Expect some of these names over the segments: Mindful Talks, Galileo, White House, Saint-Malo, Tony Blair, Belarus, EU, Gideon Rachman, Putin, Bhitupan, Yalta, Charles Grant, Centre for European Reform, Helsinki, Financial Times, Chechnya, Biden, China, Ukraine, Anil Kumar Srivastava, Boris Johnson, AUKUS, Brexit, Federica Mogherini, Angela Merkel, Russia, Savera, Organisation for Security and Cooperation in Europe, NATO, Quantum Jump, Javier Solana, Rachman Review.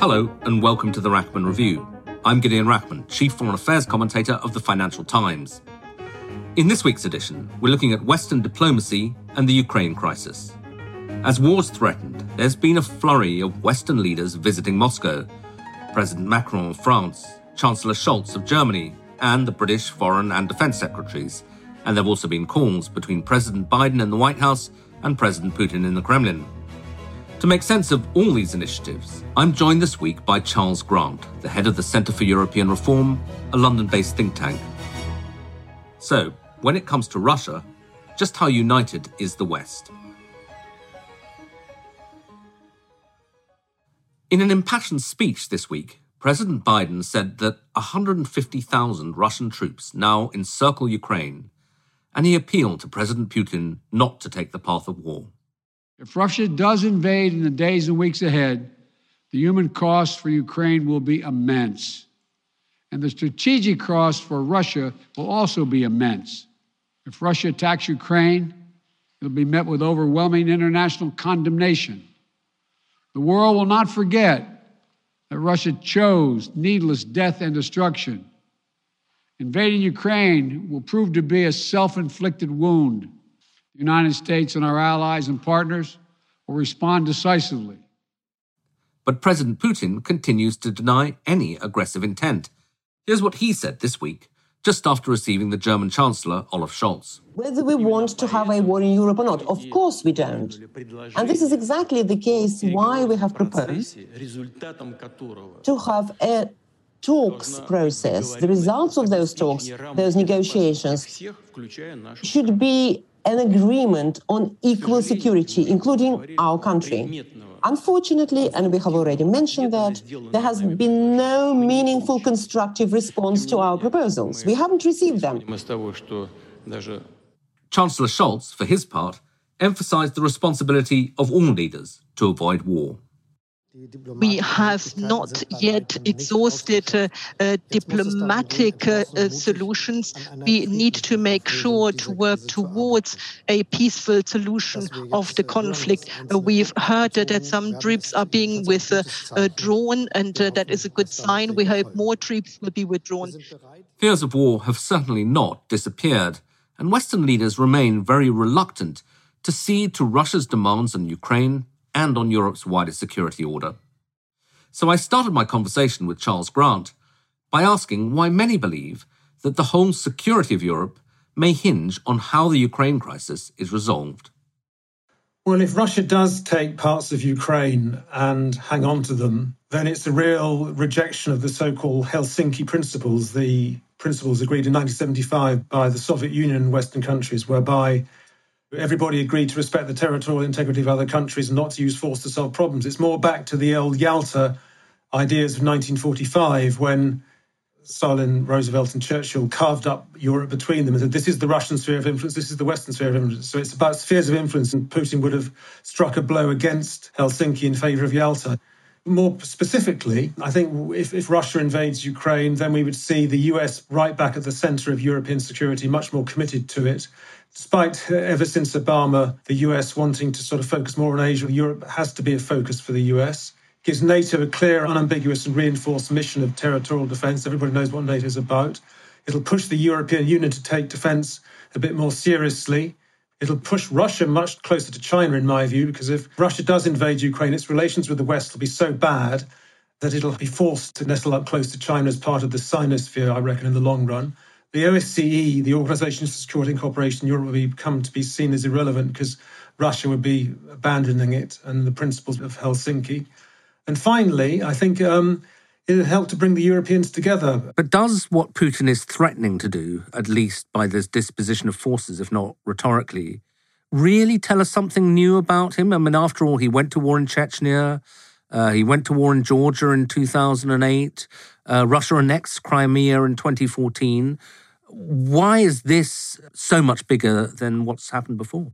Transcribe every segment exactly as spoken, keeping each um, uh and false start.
Hello and welcome to the Rachman Review. I'm Gideon Rachman, Chief Foreign Affairs Commentator of the Financial Times. In this week's edition, we're looking at Western diplomacy and the Ukraine crisis. As war's threatened, there's been a flurry of Western leaders visiting Moscow. President Macron of France, Chancellor Scholz of Germany, and the British Foreign and Defence Secretaries. And there have also been calls between President Biden in the White House and President Putin in the Kremlin. To make sense of all these initiatives, I'm joined this week by Charles Grant, the head of the Centre for European Reform, a London-based think tank. So, when it comes to Russia, just how united is the West? In an impassioned speech this week, President Biden said that one hundred fifty thousand Russian troops now encircle Ukraine, and he appealed to President Putin not to take the path of war. If Russia does invade in the days and weeks ahead, the human cost for Ukraine will be immense. And the strategic cost for Russia will also be immense. If Russia attacks Ukraine, it'll be met with overwhelming international condemnation. The world will not forget that Russia chose needless death and destruction. Invading Ukraine will prove to be a self-inflicted wound. The United States and our allies and partners will respond decisively. But President Putin continues to deny any aggressive intent. Here's what he said this week, just after receiving the German Chancellor, Olaf Scholz. Whether we want to have a war in Europe or not, of course we don't. And this is exactly the case why we have proposed to have a talks process. The results of those talks, those negotiations, should be an agreement on equal security, including our country. Unfortunately, and we have already mentioned that, there has been no meaningful constructive response to our proposals. We haven't received them. Chancellor Scholz, for his part, emphasised the responsibility of all leaders to avoid war. We have not yet exhausted uh, uh, diplomatic uh, uh, solutions. We need to make sure to work towards a peaceful solution of the conflict. Uh, we've heard uh, that some troops are being withdrawn, and uh, that is a good sign. We hope more troops will be withdrawn. Fears of war have certainly not disappeared, and Western leaders remain very reluctant to cede to Russia's demands on Ukraine and on Europe's wider security order. So I started my conversation with Charles Grant by asking why many believe that the whole security of Europe may hinge on how the Ukraine crisis is resolved. Well, if Russia does take parts of Ukraine and hang on to them, then it's a real rejection of the so-called Helsinki principles, the principles agreed in nineteen seventy-five by the Soviet Union and Western countries, whereby everybody agreed to respect the territorial integrity of other countries and not to use force to solve problems. It's more back to the old Yalta ideas of nineteen forty-five, when Stalin, Roosevelt and Churchill carved up Europe between them and said, this is the Russian sphere of influence, this is the Western sphere of influence. So it's about spheres of influence, and Putin would have struck a blow against Helsinki in favour of Yalta. More specifically, I think if, if Russia invades Ukraine, then we would see the U S right back at the centre of European security, much more committed to it. Despite, ever since Obama, the U S wanting to sort of focus more on Asia, Europe has to be a focus for the U S. It gives NATO a clear, unambiguous and reinforced mission of territorial defence. Everybody knows what NATO is about. It'll push the European Union to take defence a bit more seriously. It'll push Russia much closer to China, in my view, because if Russia does invade Ukraine, its relations with the West will be so bad that it'll be forced to nestle up close to China as part of the Sinosphere, I reckon, in the long run. The O S C E, the Organisation for Security and Cooperation in Europe, will become to be seen as irrelevant because Russia would be abandoning it and the principles of Helsinki. And finally, I think um, it'll help to bring the Europeans together. But does what Putin is threatening to do, at least by this disposition of forces, if not rhetorically, really tell us something new about him? I mean, after all, he went to war in Chechnya. Uh, he went to war in Georgia in two thousand eight. Uh, Russia annexed Crimea in twenty fourteen. Why is this so much bigger than what's happened before?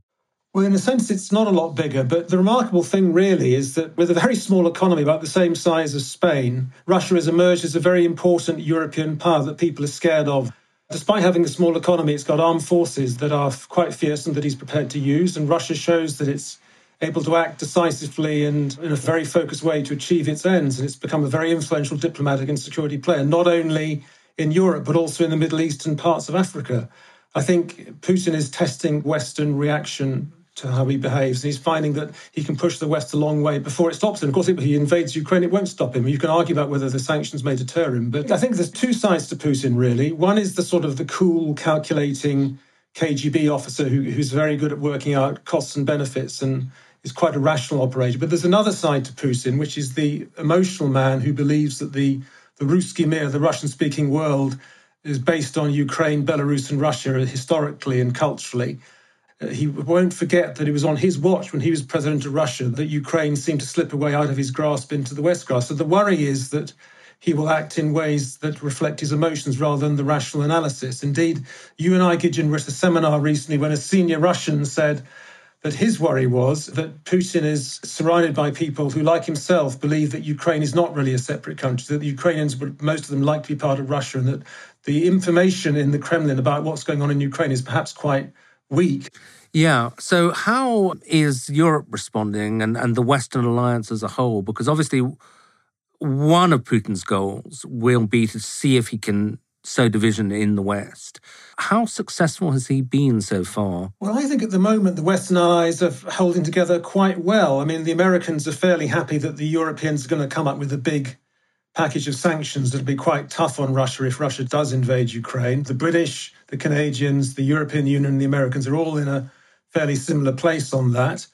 Well, in a sense, it's not a lot bigger. But the remarkable thing really is that with a very small economy, about the same size as Spain, Russia has emerged as a very important European power that people are scared of. Despite having a small economy, it's got armed forces that are quite fierce and that he's prepared to use. And Russia shows that it's able to act decisively and in a very focused way to achieve its ends. And it's become a very influential diplomatic and security player, not only in Europe, but also in the Middle East and parts of Africa. I think Putin is testing Western reaction to how he behaves. And he's finding that he can push the West a long way before it stops him. Of course, if he invades Ukraine, it won't stop him. You can argue about whether the sanctions may deter him. But I think there's two sides to Putin, really. One is the sort of the cool, calculating K G B officer who, who's very good at working out costs and benefits and is quite a rational operator. But there's another side to Putin, which is the emotional man who believes that the, the Russkiy mir, the Russian-speaking world, is based on Ukraine, Belarus and Russia historically and culturally. He won't forget that it was on his watch when he was president of Russia that Ukraine seemed to slip away out of his grasp into the West grasp. So the worry is that he will act in ways that reflect his emotions rather than the rational analysis. Indeed, you and I, Gideon, were at a seminar recently when a senior Russian said that his worry was that Putin is surrounded by people who, like himself, believe that Ukraine is not really a separate country, that the Ukrainians would, most of them, likely be part of Russia, and that the information in the Kremlin about what's going on in Ukraine is perhaps quite weak. Yeah. So how is Europe responding and, and the Western alliance as a whole? Because obviously one of Putin's goals will be to see if he can sow division in the West. How successful has he been so far? Well, I think at the moment the Western allies are holding together quite well. I mean, the Americans are fairly happy that the Europeans are going to come up with a big package of sanctions that'll be quite tough on Russia if Russia does invade Ukraine. The British, the Canadians, the European Union and the Americans are all in a fairly similar place on that.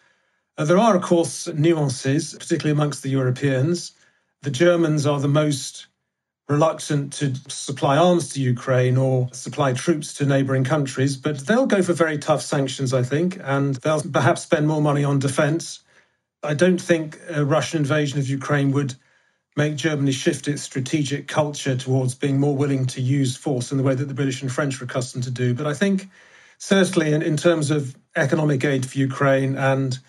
Uh, there are, of course, nuances, particularly amongst the Europeans. The Germans are the most reluctant to supply arms to Ukraine or supply troops to neighbouring countries, but they'll go for very tough sanctions, I think, and they'll perhaps spend more money on defence. I don't think a Russian invasion of Ukraine would make Germany shift its strategic culture towards being more willing to use force in the way that the British and French were accustomed to do. But I think certainly in, in terms of economic aid for Ukraine and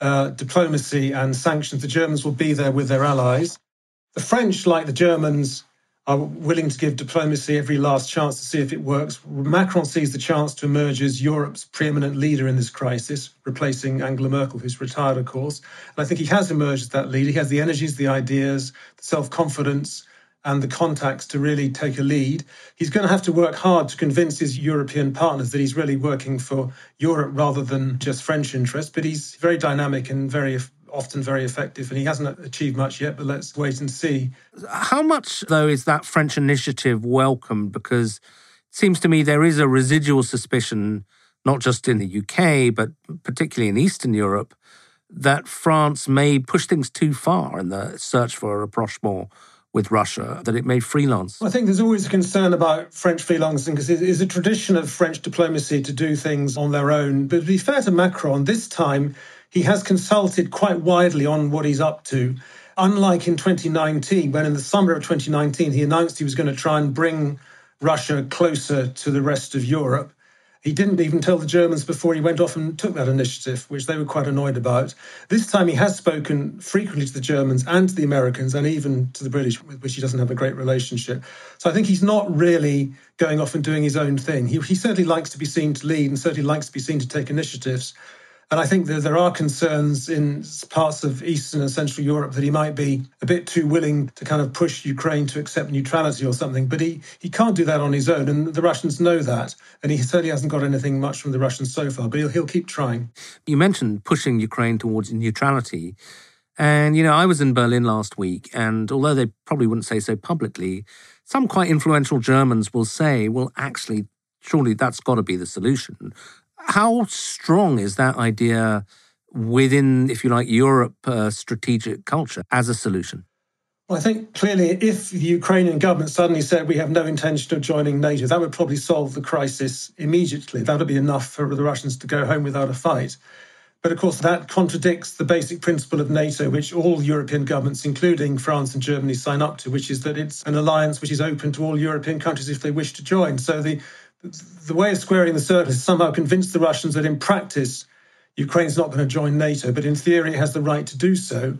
uh, diplomacy and sanctions, the Germans will be there with their allies. The French, like the Germans, are willing to give diplomacy every last chance to see if it works. Macron sees the chance to emerge as Europe's preeminent leader in this crisis, replacing Angela Merkel, who's retired, of course. And I think he has emerged as that leader. He has the energies, the ideas, the self-confidence and the contacts to really take a lead. He's going to have to work hard to convince his European partners that he's really working for Europe rather than just French interests. But he's very dynamic and very often very effective, and he hasn't achieved much yet, but let's wait and see. How much, though, is that French initiative welcome? Because it seems to me there is a residual suspicion, not just in the U K, but particularly in Eastern Europe, that France may push things too far in the search for a rapprochement with Russia, that it may freelance. Well, I think there's always a concern about French freelancing because it is a tradition of French diplomacy to do things on their own. But to be fair to Macron, this time he has consulted quite widely on what he's up to, unlike in twenty nineteen, when in the summer of twenty nineteen, he announced he was going to try and bring Russia closer to the rest of Europe. He didn't even tell the Germans before he went off and took that initiative, which they were quite annoyed about. This time he has spoken frequently to the Germans and to the Americans and even to the British, with which he doesn't have a great relationship. So I think he's not really going off and doing his own thing. He, he certainly likes to be seen to lead and certainly likes to be seen to take initiatives. And I think that there are concerns in parts of Eastern and Central Europe that he might be a bit too willing to kind of push Ukraine to accept neutrality or something. But he, he can't do that on his own, and the Russians know that. And he certainly hasn't got anything much from the Russians so far, but he'll, he'll keep trying. You mentioned pushing Ukraine towards neutrality. And, you know, I was in Berlin last week, and although they probably wouldn't say so publicly, some quite influential Germans will say, well, actually, surely that's got to be the solution. How strong is that idea within, if you like, Europe uh, strategic culture as a solution? Well, I think clearly if the Ukrainian government suddenly said we have no intention of joining NATO, that would probably solve the crisis immediately. That would be enough for the Russians to go home without a fight. But of course, that contradicts the basic principle of NATO, which all European governments, including France and Germany, sign up to, which is that it's an alliance which is open to all European countries if they wish to join. So the the way of squaring the circle is somehow convince the Russians that in practice, Ukraine's not going to join NATO, but in theory it has the right to do so.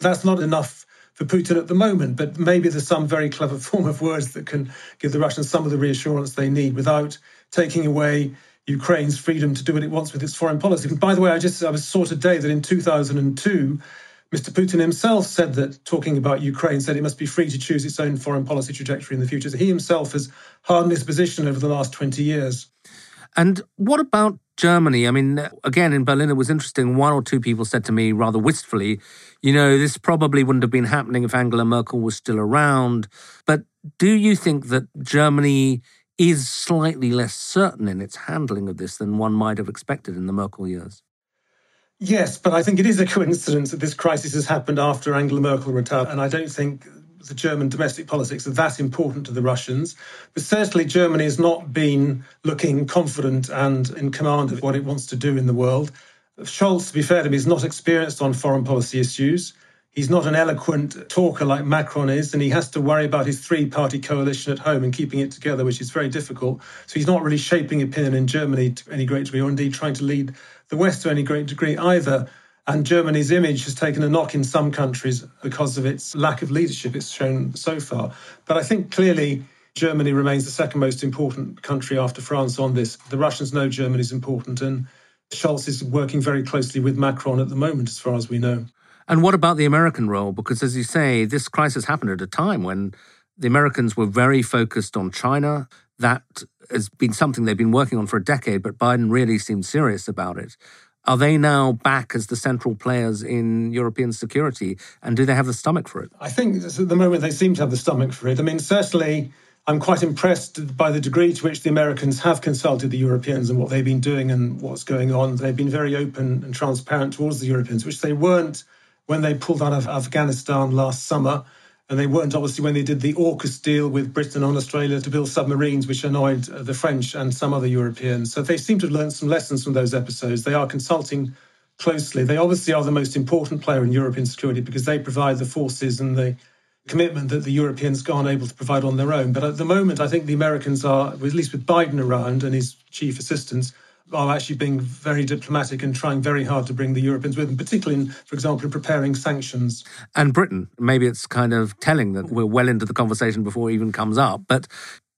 That's not enough for Putin at the moment, but maybe there's some very clever form of words that can give the Russians some of the reassurance they need without taking away Ukraine's freedom to do what it wants with its foreign policy. And by the way, I just I was saw today that in two thousand two, Mister Putin himself said that, talking about Ukraine, said it must be free to choose its own foreign policy trajectory in the future. So he himself has hardened his position over the last twenty years. And what about Germany? I mean, again, in Berlin, it was interesting. One or two people said to me rather wistfully, you know, this probably wouldn't have been happening if Angela Merkel was still around. But do you think that Germany is slightly less certain in its handling of this than one might have expected in the Merkel years? Yes, but I think it is a coincidence that this crisis has happened after Angela Merkel retired, and I don't think the German domestic politics are that important to the Russians. But certainly Germany has not been looking confident and in command of what it wants to do in the world. Scholz, to be fair to him, is not experienced on foreign policy issues. He's not an eloquent talker like Macron is, and he has to worry about his three-party coalition at home and keeping it together, which is very difficult. So he's not really shaping opinion in Germany to any great degree, or indeed trying to lead the West to any great degree either. And Germany's image has taken a knock in some countries because of its lack of leadership it's shown so far. But I think clearly Germany remains the second most important country after France on this. The Russians know Germany's important, and Scholz is working very closely with Macron at the moment, as far as we know. And what about the American role? Because as you say, this crisis happened at a time when the Americans were very focused on China. That has been something they've been working on for a decade, but Biden really seemed serious about it. Are they now back as the central players in European security? And do they have the stomach for it? I think at the moment they seem to have the stomach for it. I mean, certainly I'm quite impressed by the degree to which the Americans have consulted the Europeans and what they've been doing and what's going on. They've been very open and transparent towards the Europeans, which they weren't when they pulled out of Afghanistan last summer. And they weren't, obviously, when they did the AUKUS deal with Britain on Australia to build submarines, which annoyed the French and some other Europeans. So they seem to have learned some lessons from those episodes. They are consulting closely. They obviously are the most important player in European security because they provide the forces and the commitment that the Europeans aren't able to provide on their own. But at the moment, I think the Americans are, at least with Biden around and his chief assistants, are actually being very diplomatic and trying very hard to bring the Europeans with them, particularly, in, for example, in preparing sanctions. And Britain, maybe it's kind of telling that we're well into the conversation before it even comes up, but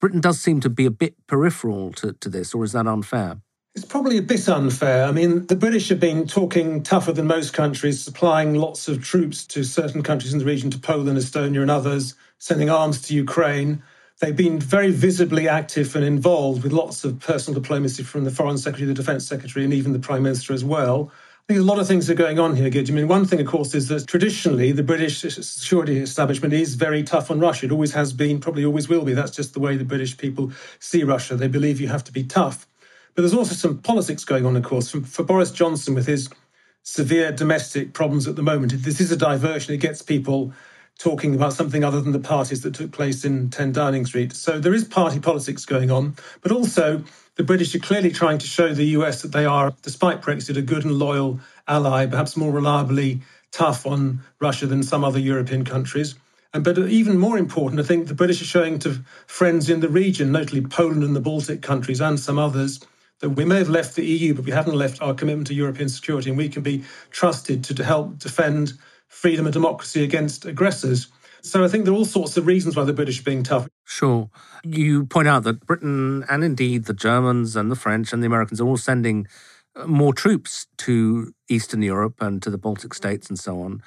Britain does seem to be a bit peripheral to, to this, or is that unfair? It's probably a bit unfair. I mean, the British have been talking tougher than most countries, supplying lots of troops to certain countries in the region, to Poland, Estonia and others, sending arms to Ukraine. They've been very visibly active and involved with lots of personal diplomacy from the Foreign Secretary, the Defence Secretary, and even the Prime Minister as well. I think a lot of things are going on here, Gideon. I mean, one thing, of course, is that traditionally the British security establishment is very tough on Russia. It always has been, probably always will be. That's just the way the British people see Russia. They believe you have to be tough. But there's also some politics going on, of course, for, for Boris Johnson with his severe domestic problems at the moment. This is a diversion. It gets people talking about something other than the parties that took place in ten Downing Street. So there is party politics going on, but also the British are clearly trying to show the U S that they are, despite Brexit, a good and loyal ally, perhaps more reliably tough on Russia than some other European countries. And but even more important, I think the British are showing to friends in the region, notably Poland and the Baltic countries and some others, that we may have left the E U, but we haven't left our commitment to European security, and we can be trusted to, to help defend freedom and democracy against aggressors. So I think there are all sorts of reasons why the British are being tough. Sure. You point out that Britain and indeed the Germans and the French and the Americans are all sending more troops to Eastern Europe and to the Baltic states and so on.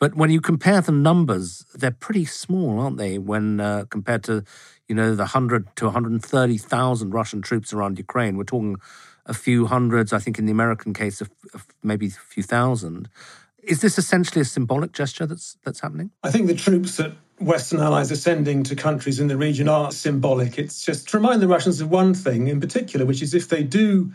But when you compare the numbers, they're pretty small, aren't they, when uh, compared to, you know, the one hundred to one hundred thirty thousand Russian troops around Ukraine. We're talking a few hundreds, I think in the American case, of, of maybe a few thousand. Is this essentially a symbolic gesture that's that's happening? I think the troops that Western allies are sending to countries in the region are symbolic. It's just to remind the Russians of one thing in particular, which is if they do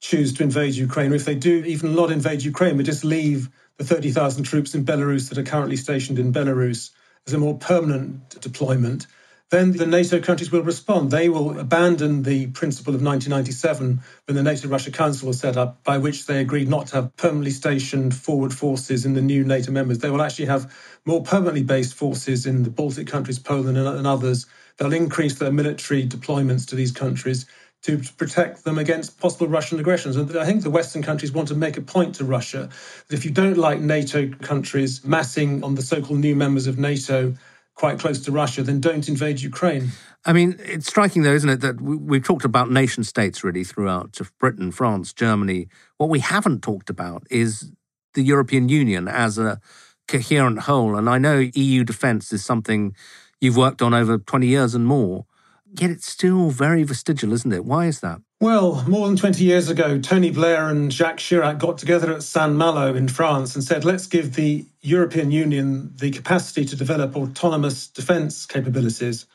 choose to invade Ukraine, or if they do even not invade Ukraine, but just leave the thirty thousand troops in Belarus that are currently stationed in Belarus as a more permanent deployment, then the NATO countries will respond. They will abandon the principle of nineteen ninety-seven when the NATO-Russia Council was set up, by which they agreed not to have permanently stationed forward forces in the new NATO members. They will actually have more permanently based forces in the Baltic countries, Poland and others. They'll increase their military deployments to these countries to protect them against possible Russian aggressions. And I think the Western countries want to make a point to Russia that if you don't like NATO countries massing on the so-called new members of NATO quite close to Russia, then don't invade Ukraine. I mean, it's striking though, isn't it, that we've talked about nation states really throughout Britain, France, Germany. What we haven't talked about is the European Union as a coherent whole. And I know E U defence is something you've worked on over twenty years and more, yet it's still very vestigial, isn't it? Why is that? Well, more than twenty years ago, Tony Blair and Jacques Chirac got together at Saint-Malo in France and said, let's give the European Union the capacity to develop autonomous defence capabilities.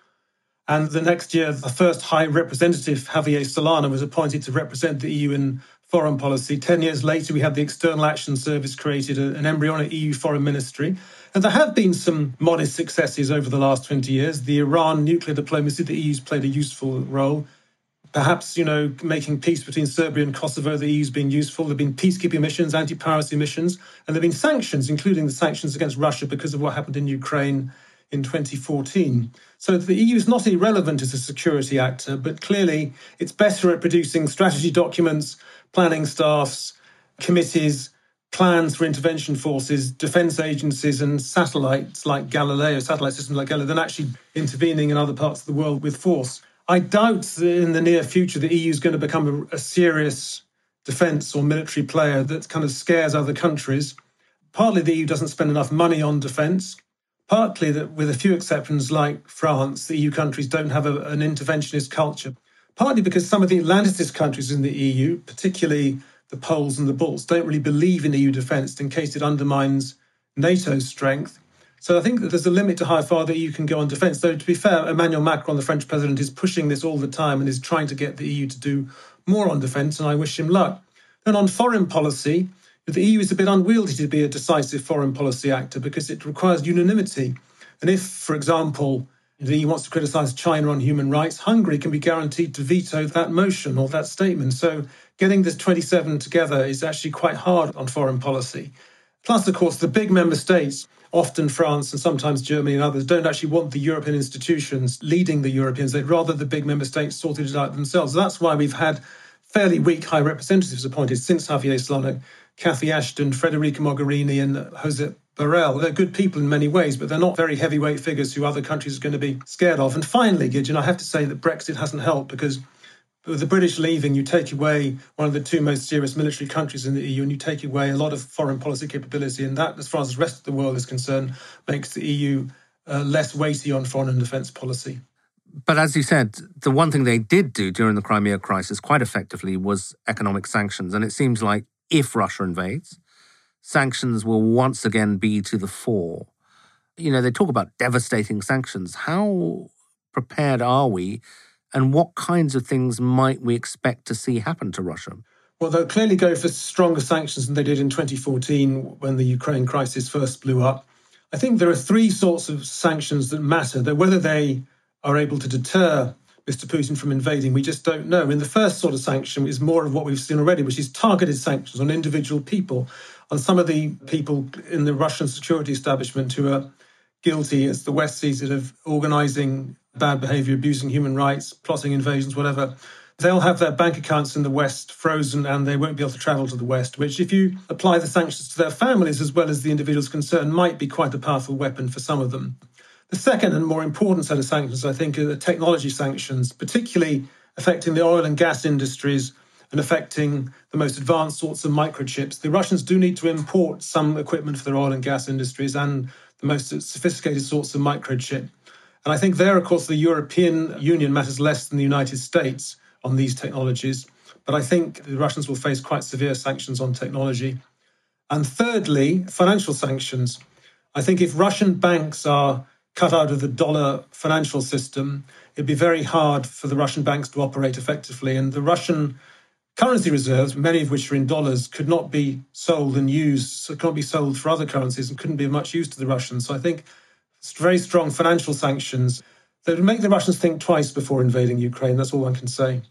And the next year, the first High Representative, Javier Solana, was appointed to represent the E U in foreign policy. Ten years later, we had the External Action Service created, an embryonic E U foreign ministry. And there have been some modest successes over the last twenty years. The Iran nuclear diplomacy, the E U's played a useful role. Perhaps, you know, making peace between Serbia and Kosovo, the E U's been useful. There have been peacekeeping missions, anti-piracy missions, and there have been sanctions, including the sanctions against Russia because of what happened in Ukraine in twenty fourteen. So the E U is not irrelevant as a security actor, but clearly it's better at producing strategy documents, planning staffs, committees, plans for intervention forces, defence agencies and satellites like Galileo, satellite systems like Galileo, than actually intervening in other parts of the world with force. I doubt that in the near future the E U is going to become a, a serious defence or military player that kind of scares other countries. Partly the E U doesn't spend enough money on defence. Partly that, with a few exceptions like France, the E U countries don't have a, an interventionist culture. Partly because some of the Atlanticist countries in the E U, particularly the Poles and the Balts, don't really believe in E U defence in case it undermines NATO's strength. So I think that there's a limit to how far the E U can go on defence. Though, to be fair, Emmanuel Macron, the French president, is pushing this all the time and is trying to get the E U to do more on defence, and I wish him luck. Then on foreign policy, the E U is a bit unwieldy to be a decisive foreign policy actor because it requires unanimity. And if, for example, the E U wants to criticise China on human rights, Hungary can be guaranteed to veto that motion or that statement. So getting this twenty-seven together is actually quite hard on foreign policy. Plus, of course, the big member states, often France and sometimes Germany and others, don't actually want the European institutions leading the Europeans. They'd rather the big member states sorted it out themselves. That's why we've had fairly weak high representatives appointed since Javier Solana, Cathy Ashton, Federica Mogherini and Josep Borrell. They're good people in many ways, but they're not very heavyweight figures who other countries are going to be scared of. And finally, Gideon, I have to say that Brexit hasn't helped because with the British leaving, you take away one of the two most serious military countries in the E U and you take away a lot of foreign policy capability. And that, as far as the rest of the world is concerned, makes the E U uh, less weighty on foreign and defence policy. But as you said, the one thing they did do during the Crimea crisis quite effectively was economic sanctions. And it seems like if Russia invades, sanctions will once again be to the fore. You know, they talk about devastating sanctions. How prepared are we? And what kinds of things might we expect to see happen to Russia? Well, they'll clearly go for stronger sanctions than they did in twenty fourteen when the Ukraine crisis first blew up. I think there are three sorts of sanctions that matter. That whether they are able to deter Mister Putin from invading, we just don't know. And the first sort of sanction is more of what we've seen already, which is targeted sanctions on individual people, on some of the people in the Russian security establishment who are guilty, as the West sees it, of organising bad behaviour, abusing human rights, plotting invasions, whatever. They'll have their bank accounts in the West frozen and they won't be able to travel to the West, which if you apply the sanctions to their families as well as the individuals concerned might be quite a powerful weapon for some of them. The second and more important set of sanctions, I think, are the technology sanctions, particularly affecting the oil and gas industries and affecting the most advanced sorts of microchips. The Russians do need to import some equipment for their oil and gas industries and the most sophisticated sorts of microchip. And I think there, of course, the European Union matters less than the United States on these technologies. But I think the Russians will face quite severe sanctions on technology. And thirdly, financial sanctions. I think if Russian banks are cut out of the dollar financial system, it'd be very hard for the Russian banks to operate effectively. And the Russian currency reserves, many of which are in dollars, could not be sold and used, so could not be sold for other currencies and couldn't be of much use to the Russians. So I think very strong financial sanctions that would make the Russians think twice before invading Ukraine. That's all one can say.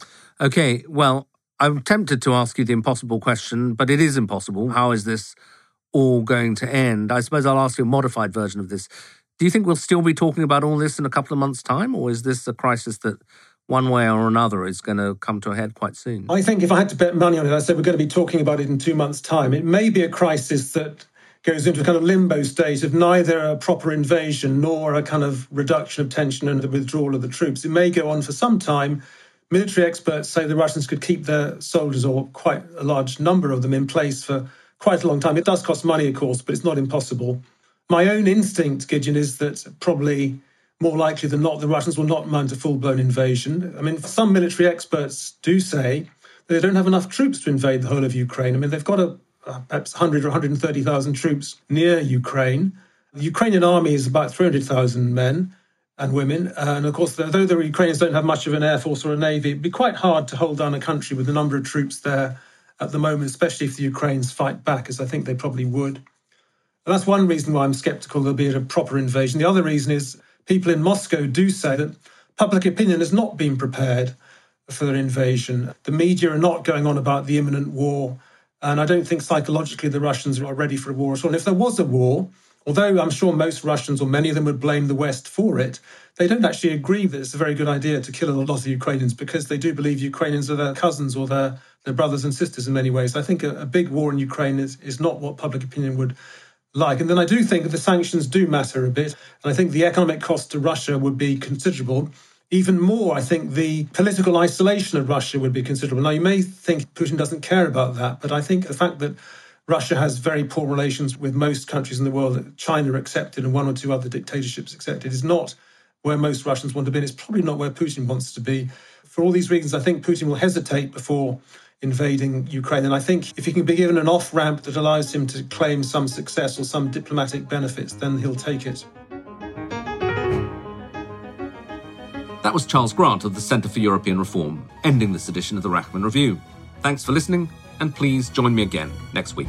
OK, well, I'm tempted to ask you the impossible question, but it is impossible. How is this all going to end? I suppose I'll ask you a modified version of this. Do you think we'll still be talking about all this in a couple of months' time, or is this a crisis that one way or another is going to come to a head quite soon? I think if I had to bet money on it, I said we're going to be talking about it in two months' time. It may be a crisis that goes into a kind of limbo state of neither a proper invasion nor a kind of reduction of tension and the withdrawal of the troops. It may go on for some time. Military experts say the Russians could keep their soldiers, or quite a large number of them, in place for quite a long time. It does cost money, of course, but it's not impossible. My own instinct, Gideon, is that probably more likely than not, the Russians will not mount a full-blown invasion. I mean, some military experts do say that they don't have enough troops to invade the whole of Ukraine. I mean, they've got a, uh, perhaps one hundred or one hundred thirty thousand troops near Ukraine. The Ukrainian army is about three hundred thousand men and women. And of course, though the Ukrainians don't have much of an air force or a navy, it'd be quite hard to hold down a country with the number of troops there at the moment, especially if the Ukrainians fight back, as I think they probably would. And that's one reason why I'm sceptical there'll be a proper invasion. The other reason is people in Moscow do say that public opinion has not been prepared for an invasion. The media are not going on about the imminent war. And I don't think psychologically the Russians are ready for a war at all. And if there was a war, although I'm sure most Russians or many of them would blame the West for it, they don't actually agree that it's a very good idea to kill a lot of Ukrainians, because they do believe Ukrainians are their cousins or their, their brothers and sisters in many ways. I think a, a big war in Ukraine is, is not what public opinion would like. And then I do think that the sanctions do matter a bit. And I think the economic cost to Russia would be considerable. Even more, I think the political isolation of Russia would be considerable. Now, you may think Putin doesn't care about that, but I think the fact that Russia has very poor relations with most countries in the world, China accepted and one or two other dictatorships accepted, is not where most Russians want to be. And it's probably not where Putin wants to be. For all these reasons, I think Putin will hesitate before invading Ukraine. And I think if he can be given an off-ramp that allows him to claim some success or some diplomatic benefits, then he'll take it. That was Charles Grant of the Centre for European Reform, ending this edition of the Rachman Review. Thanks for listening, and please join me again next week.